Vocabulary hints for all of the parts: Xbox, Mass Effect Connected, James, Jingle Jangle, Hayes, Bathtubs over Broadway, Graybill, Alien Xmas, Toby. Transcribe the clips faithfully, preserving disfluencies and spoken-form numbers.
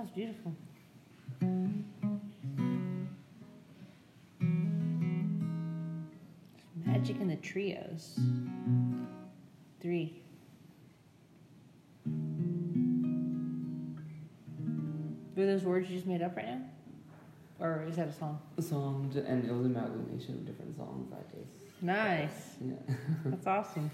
That's beautiful. Magic in the trios. Three. Were those words you just made up right now? Or is that a song? A song, and it was an amalgamation of different songs that day. Nice. Yeah. That's awesome.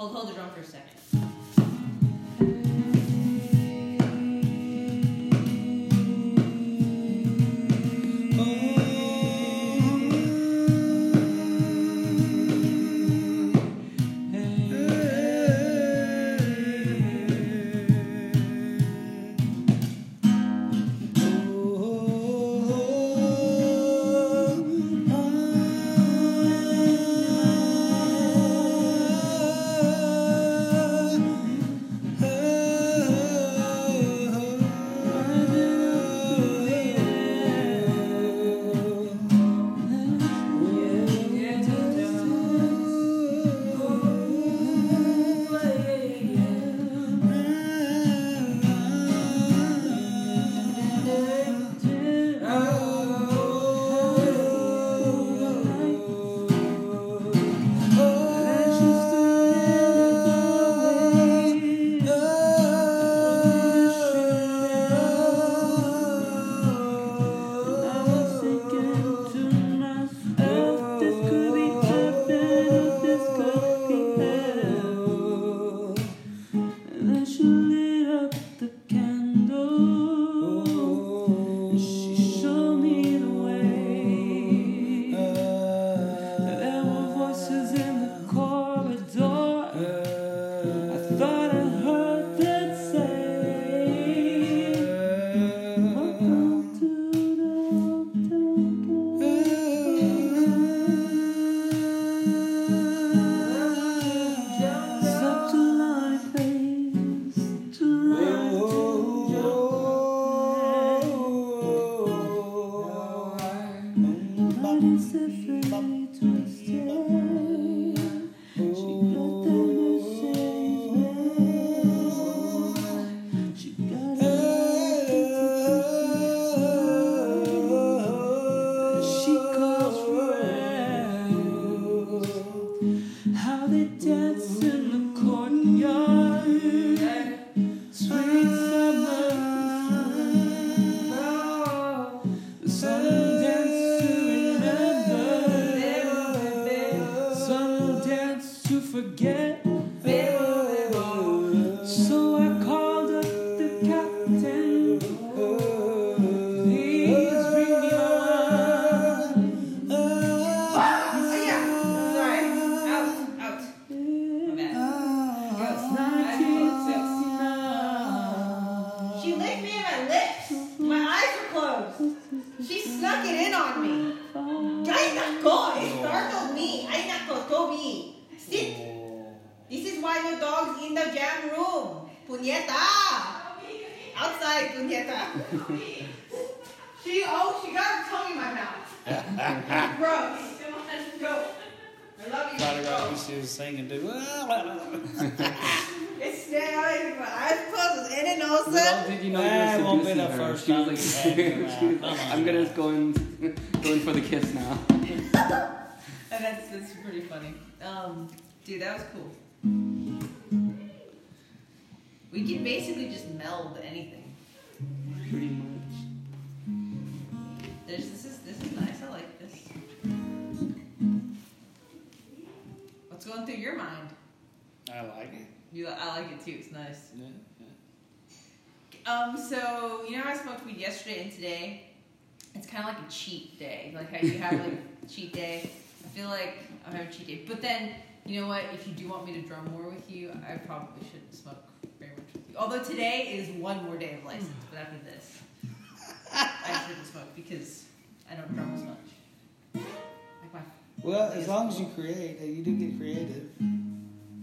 Hold, hold the drum for a second. Dude, that was cool. We can basically just meld anything. Pretty much. There's, this is this is nice. I like this. What's going through your mind? I like it. You, I like it too. It's nice. Yeah, yeah. Um. So you know, I smoked weed yesterday and today. It's kind of like a cheat day. Like how you have like a cheat day. I feel like I'm having a cheat day, but then. You know what? If you do want me to drum more with you, I probably shouldn't smoke very much with you. Although today is one more day of license, but after this, I shouldn't smoke because I don't drum as much. Like my well, as long as you create, you do get creative.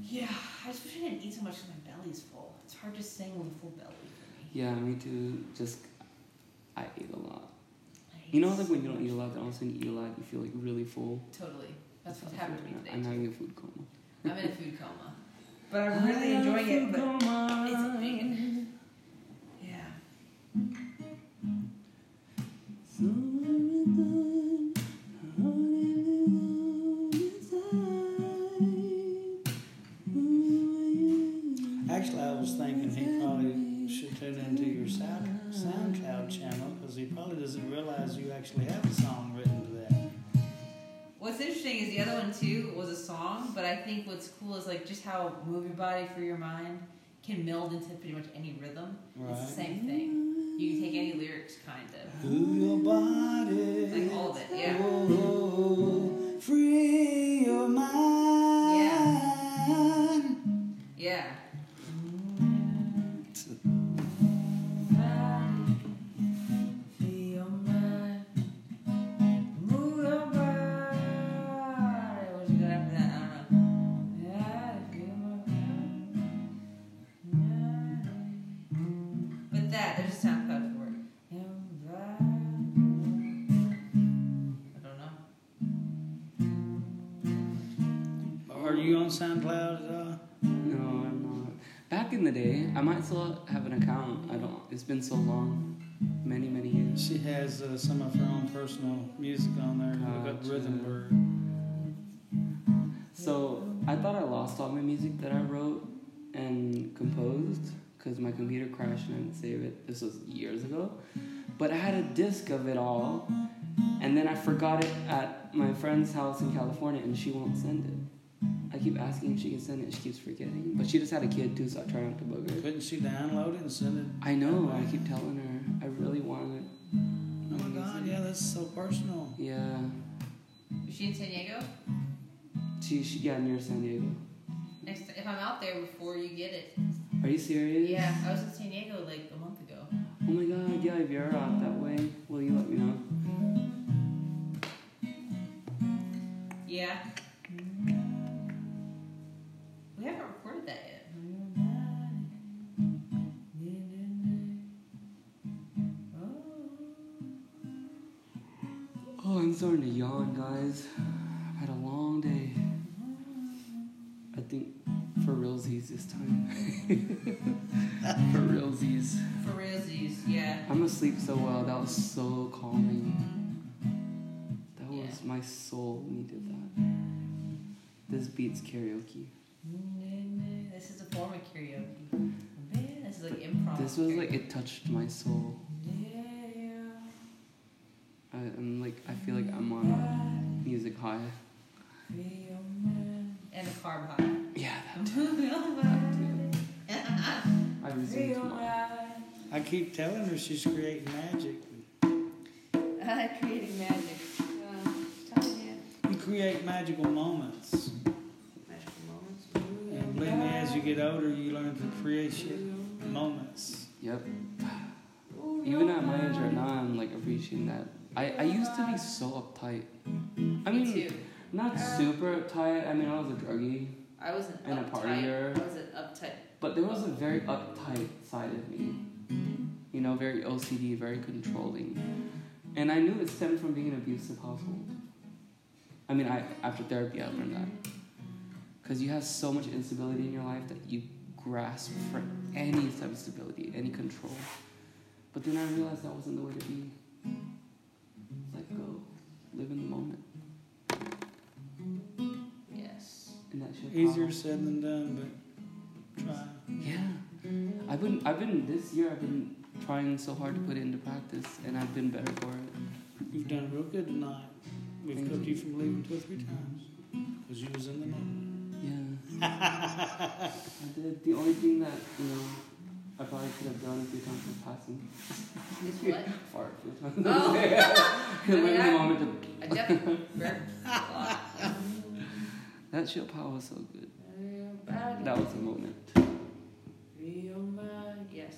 Yeah, I just wish I didn't eat so much because my belly's full. It's hard to sing with a full belly for me. Yeah, me too. Just, I eat a lot. You know, like when you don't eat a lot, then all of a sudden you eat a lot, you feel like really full. Totally. That's what's happened to me today. I'm having a food coma. I'm in a food coma. But I'm really I'm enjoying it. But it's a thing. Yeah. So What's interesting is the other one too was a song, but I think what's cool is like just how move your body for your mind can meld into pretty much any rhythm. Right. It's the same thing. You can take any lyrics, kind of. Move your body. Like all of it, yeah. Oh, free your mind. Yeah. Yeah. SoundCloud at all? No, I'm not. Back in the day, I might still have an account. I don't. It's been so long, many many years. She has uh, some of her own personal music on there. Look up Rhythm Bird. So I thought I lost all my music that I wrote and composed because my computer crashed and I didn't save it. This was years ago, but I had a disc of it all, and then I forgot it at my friend's house in California, and she won't send it. I keep asking if she can send it. She keeps forgetting. But she just had a kid, too, so I try not to bug her. Couldn't she download it and send it? I know. I keep telling her. I really want it. Oh, my God. Yeah, that's so personal. Yeah. Was she in San Diego? She, she Yeah, near San Diego. Next, if I'm out there before you get it. Are you serious? Yeah. I was in San Diego, like, a month ago. Oh, my God. Yeah, if you're out that way, will you let me know? Yeah. I haven't recorded that yet. Oh, I'm starting to yawn, guys. I've had a long day. I think for realsies this time. For realsies. For realsies, yeah. I'm asleep so well. That was so calming. That yeah. was my soul needed that. This beats karaoke. This is a form of karaoke. This is like improv. This was like, it touched my soul. Yeah, yeah. I, I'm like, I feel like I'm on a music high. And a carb high. Yeah, that too. That too. I resume tomorrow. I keep telling her she's creating magic. Uh, creating magic. Uh, you create magical moments. Believe me, as you get older, you learn to create shit moments. Yep. Even at my age right now, I'm like appreciating that. I, I used to be so uptight. I mean, me too. Not super uptight. I mean, I was a druggie. I wasn't and uptight. A partier. I wasn't uptight. But there was a very uptight side of me. You know, very O C D, very controlling. And I knew it stemmed from being an abusive household. I mean, I after therapy, I learned that. Because you have so much instability in your life that you grasp for any type of stability, any control. But then I realized that wasn't the way to be. Let go. Live in the moment. Yes. And that shit easier said than done, but try. Yeah. I've been, I've been, this year I've been trying so hard to put it into practice, and I've been better for it. You've done real good tonight. We've kept you from leaving two or three times. Because you was in the moment. I did. The only thing that, you know, I probably could have done a few times was passing. Is what? Fart a few times. Oh! I mean, I, the moment to... I definitely burped a lot. That shit power was so good. That was a moment. Feel my... Yes.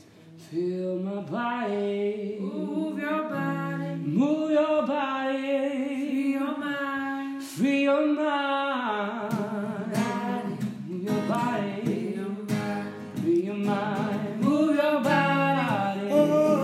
Feel my body. Move your body. Move your body. Free your mind. Free your mind. Oh,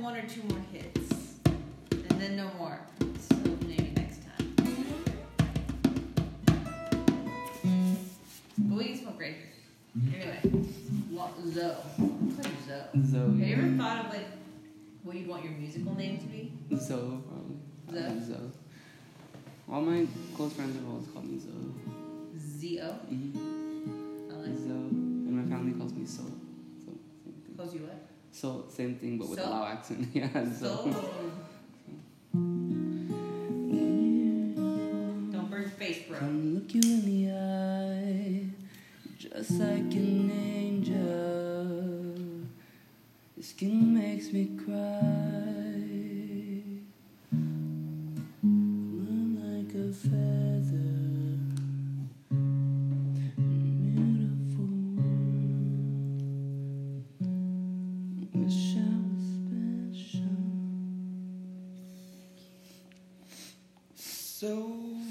One or two more hits, and then no more. So maybe next time. But we can smoke right here. Anyway, Zo. Zo. Zo. Have you ever thought of like what you'd want your musical name to be? Zo, probably. Zo. Zo. All my close friends have always called me Zo. Z-O? Mm-hmm. I like Zo. And my family calls me Sol. So. Calls you what? So, same thing, but with so, a loud accent. Yeah, so. So. Don't burn face, bro. Come look you in the eye, just like an angel. Your skin makes me cry. Run like a feather. So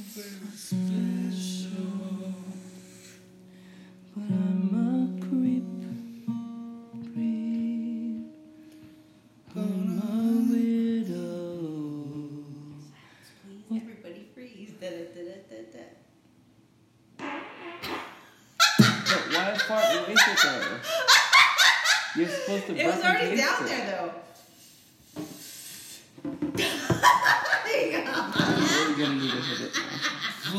very special, but I'm a creep, creep, I'm a widow. Please, everybody freeze. Da, da, da, da, da. But why fart waste it though? You're supposed to. It was already down it. There though. Gonna need to hit it. Oh,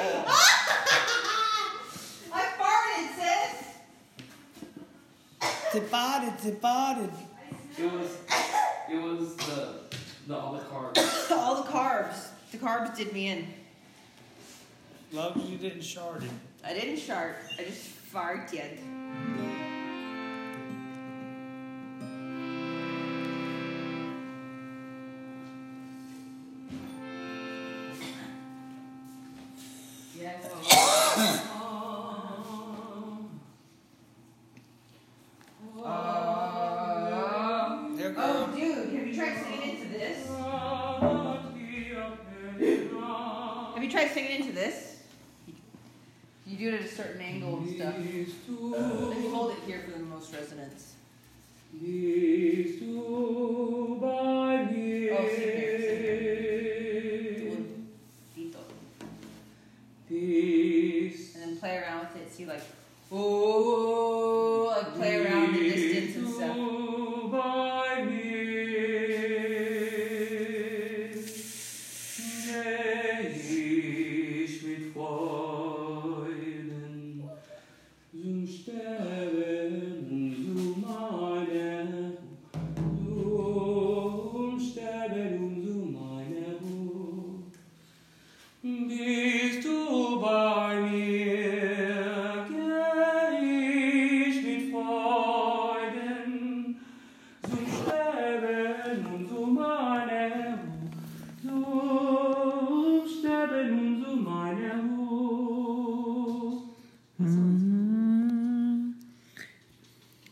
oh. I farted, sis. It's a farted, at the bottom. It was, it was the, the all the carbs. all the carbs. The carbs did me in. Love, you didn't shard it. I didn't shard. I just farted.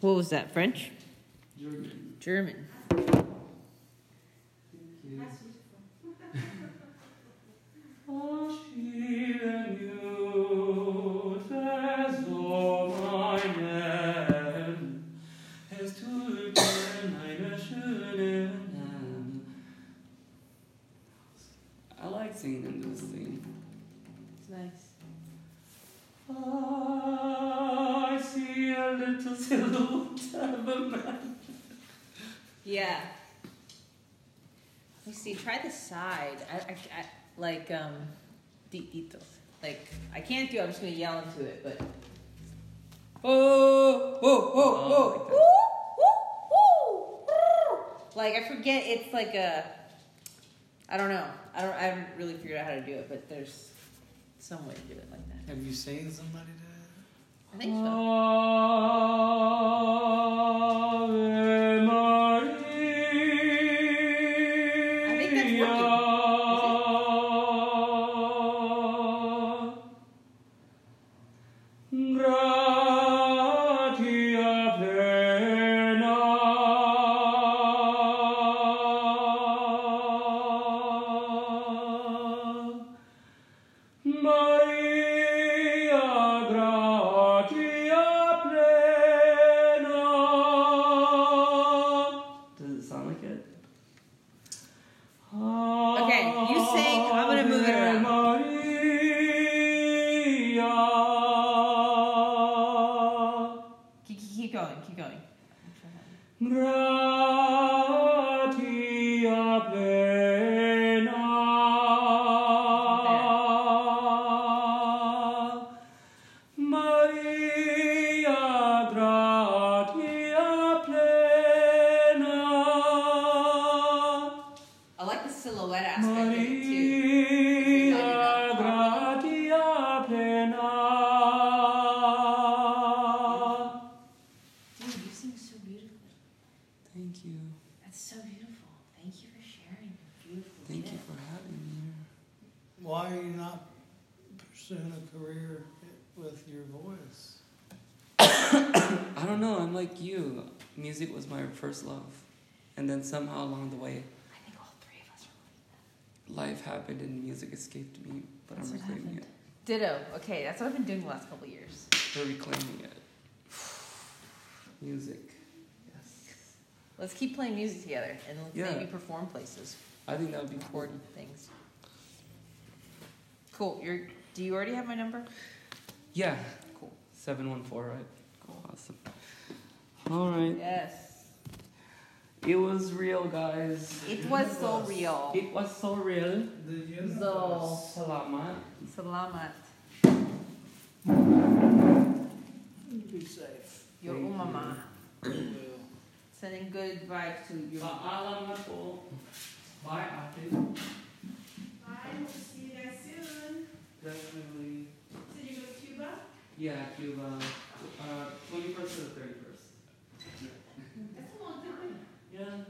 What was that, French? German. German. I like singing them, those things. It's nice. I see a little silhouette of a man. Yeah. Let me see. Try the side. I, I, I like um, ditito. Like I can't do. I'm just gonna yell into it. But oh, oh, oh, oh, oh, oh. Like I forget. It's like a. I don't know. I don't. I haven't really figured out how to do it. But there's some way to do it like that. Have you seen somebody that? I think so. I think that's working. Is it? Music was my first love, and then somehow along the way, I think all three of us were like that. Life happened and music escaped me, but that's I'm reclaiming happened. It. Ditto. Okay, that's what I've been doing the last couple of years. We're reclaiming it. Music. Yes. Let's keep playing music together and let's yeah. maybe perform places. I think that would be important things. Cool. You're. Do you already have my number? Yeah. Cool. Seven one four. Right. Cool. Awesome. All right. Yes. It was real, guys. It was so real. It was so real. So salamat. Salamat. Be safe. Your umama. sending good vibes to you. But I love my pool. Bye, Aki. Bye, we'll see you guys soon. Definitely. So you go to Cuba? Yeah, Cuba. Uh, twenty-first to the thirty-first. Yeah. That's a long time. Yeah. And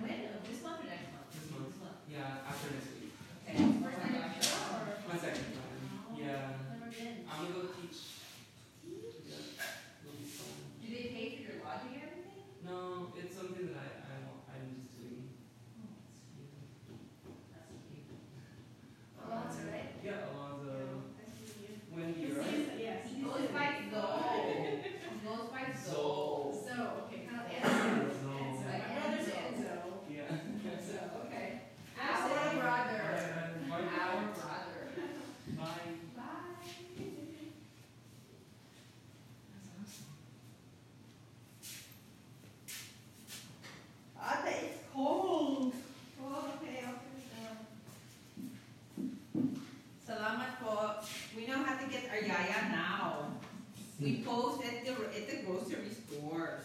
when? This month or next month? This month. This month. Yeah, after next week. Okay. First time in Cuba or? My second time. Wow. Yeah. Never been. I'm gonna go teach. Teach? Yeah. It'll be fun. Do they pay for your lodging or anything? No, it's something that I, I want, I'm just doing. Oh, that's cute. That's cute. Alonzo, right? Yeah, Alonzo. Yeah. Nice to meet you. When you're right? Yes. Those bikes go. Those bikes go. So, okay, kind of answer. We post at the, at the grocery stores.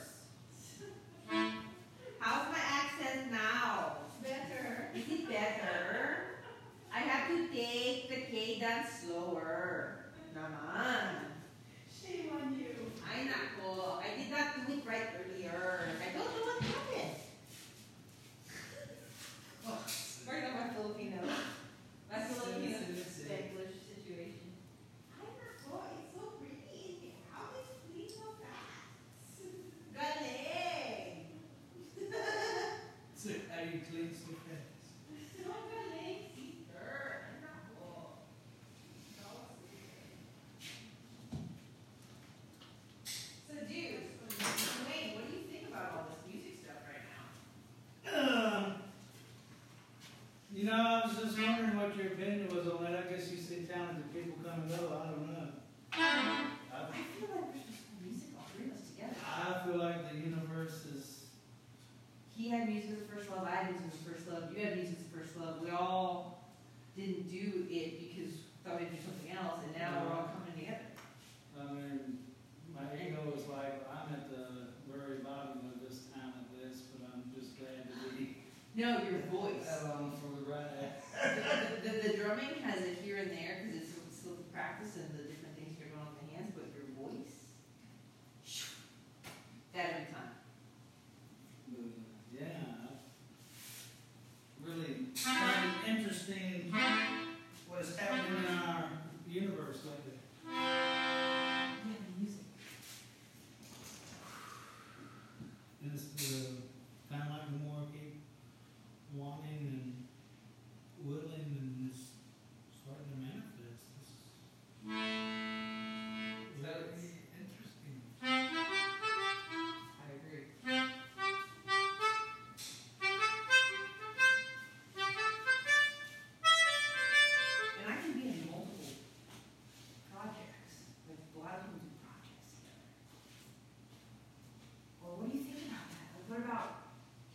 How's my accent now? Better. Is it better? I have to take the cadence slower. Naman. Shame on you. Ay, nako. I did not do it right earlier. I don't know what happened. Oh, sorry about my Filipino. My Filipino English situation. Ay, nako. It's so pretty. Galing! So, are you clean so fast? So galing, sister! Nako! So, Juice, Wayne, what do you think about all this music stuff right now? Uh, you know, I was just wondering what your opinion was on that. I guess you sit down and the people come and go. I don't know. Um, I feel like there's just music all three of us together. I feel like the universe is... He had music as first love, I had music as first love, you had music as first love. We all didn't do it because we thought we'd do something else, and now yeah. We're all coming together. I mean, my ego is like, I'm at the very bottom of this time of this, but I'm just glad to be... No, your voice. Um, for the, right. the, the, the drumming has it here and there because it's still practice and the different things you're doing on the hands, but your voice... That every time. Uh, yeah. Really interesting what's happening in our universe lately. Yeah, the music. It's the, kind of like the more I keep wanting and willing and it's starting to manifest. It's really interesting.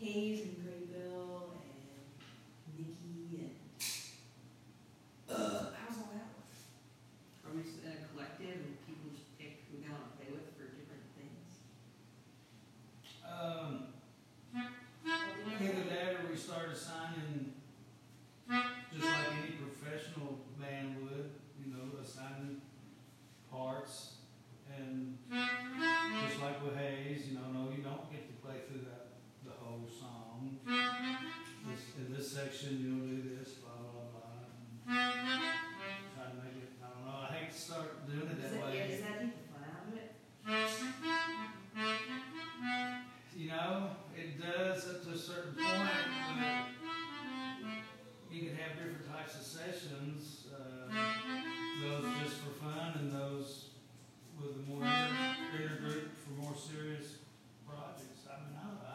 Hayes and Graybill and Nikki and uh, how's all that work? Are we in a collective and people just pick who they want to play with for different things? Um, either that or we start assigning, just like any professional band would, you know, assigning parts and just like with Hayes, you know, no, you don't get to play through that. The whole song. This, in this section, you'll do this, blah, blah, blah. Try to make it, I don't know, I hate to start doing it that way. Does that take the fun out of it? You know, it does up to a certain point. You can have different types of sessions, uh, those just for fun and those with a more inner group for more serious projects. I mean, I, I,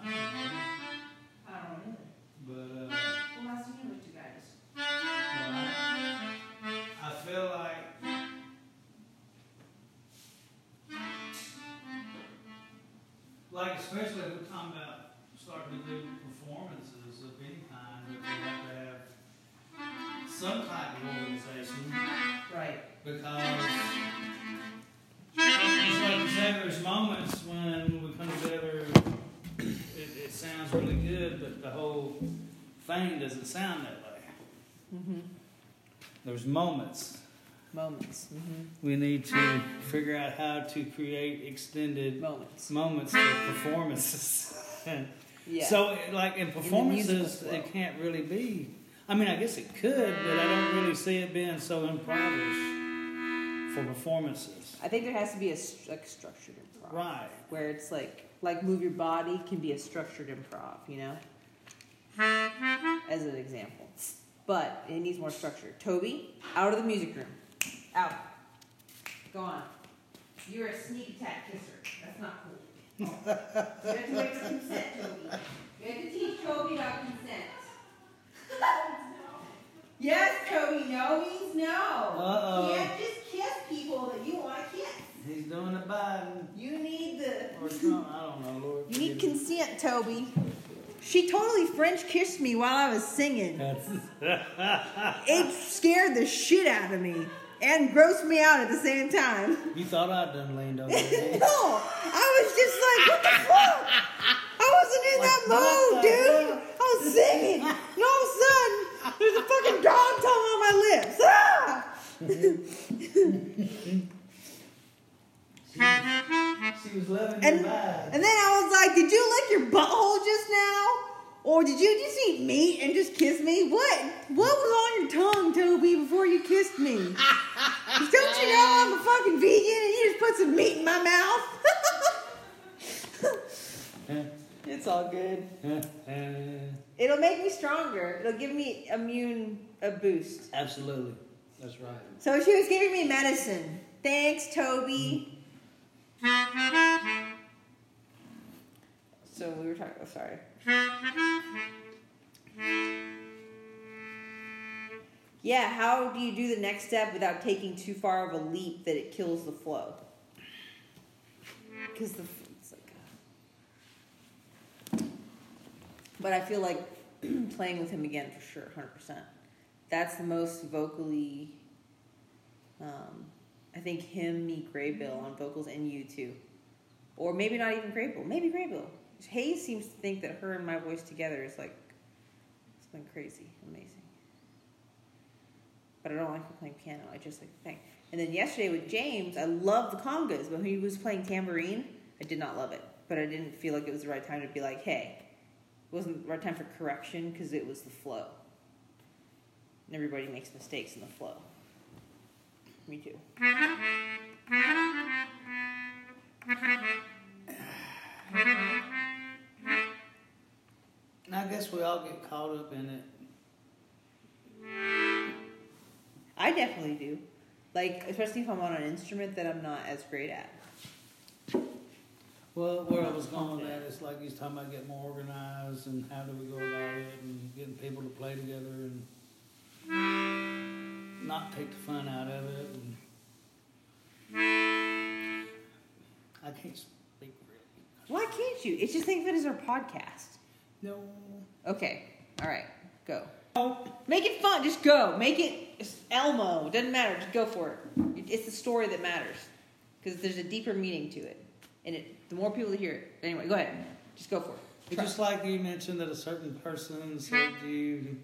I don't know either. But, uh, well, last year with you guys. Well, I, I feel like like especially if we're talking about starting to do performances of any kind, we have to have some type of organization. Right. Because it's like there's moments when we come together sounds really good, but the whole thing doesn't sound that way. Mm-hmm. There's moments. Moments. Mm-hmm. We need to figure out how to create extended moments, moments of performances. Yeah. So, like in performances, in it can't really be. I mean, I guess it could, but I don't really see it being so improvised for performances. I think there has to be a, a structured improv, right? Where it's like, like move your body can be a structured improv, you know, as an example. But it needs more structure. Toby, out of the music room. Out. Go on. You're a sneak attack kisser. That's not cool. You have to make consent, Toby. You have to teach Toby about consent. Yes, Toby. No means no. Uh-oh. You can't just kiss people that you want to kiss. He's doing a Biden. You need the... Or something. I don't know, Lord. You need consent, Toby. She totally French kissed me while I was singing. It scared the shit out of me. And grossed me out at the same time. You thought I'd done leaned over there. No, I was just like, what the fuck? I wasn't in like, that mode, dude. Hell? I was singing. And all of a sudden, there's a fucking dog tongue on my lips. Ah! she, she was loving and, your vibe. And then I was like, did you lick your butthole just now? Or did you just eat meat and just kiss me? What? What was on your tongue, Toby, before you kissed me? Don't you know I'm a fucking vegan and you just put some meat in my mouth? It's all good. It'll make me stronger. It'll give me immune a boost. Absolutely. That's right. So she was giving me medicine. Thanks, Toby. Mm-hmm. So we were talking, oh, sorry. Yeah, how do you do the next step without taking too far of a leap that it kills the flow? Because the, it's like, uh, but I feel like playing with him again for sure, one hundred percent. That's the most vocally, um, I think him, me, Graybill on vocals, and you too. Or maybe not even Graybill, maybe Graybill. Hayes seems to think that her and my voice together is like something crazy, amazing. But I don't like her playing piano. I just like the thing. And then yesterday with James, I loved the congas, but when he was playing tambourine, I did not love it. But I didn't feel like it was the right time to be like, hey, it wasn't the right time for correction because it was the flow. And everybody makes mistakes in the flow. Me too. I guess we all get caught up in it. I definitely do. Like, especially if I'm on an instrument that I'm not as great at. Well, where I was going with that is like he's talking about getting more organized and how do we go about it and getting people to play together and not take the fun out of it. And I can't speak really. Why can't you? It's just think of it as our podcast. No. Okay. All right. Go. Make it fun. Just go. Make it it's Elmo. Doesn't matter. Just go for it. It's the story that matters because there's a deeper meaning to it, and it the more people that hear it. Anyway, go ahead. Just go for it. It's just like you mentioned that a certain person said you.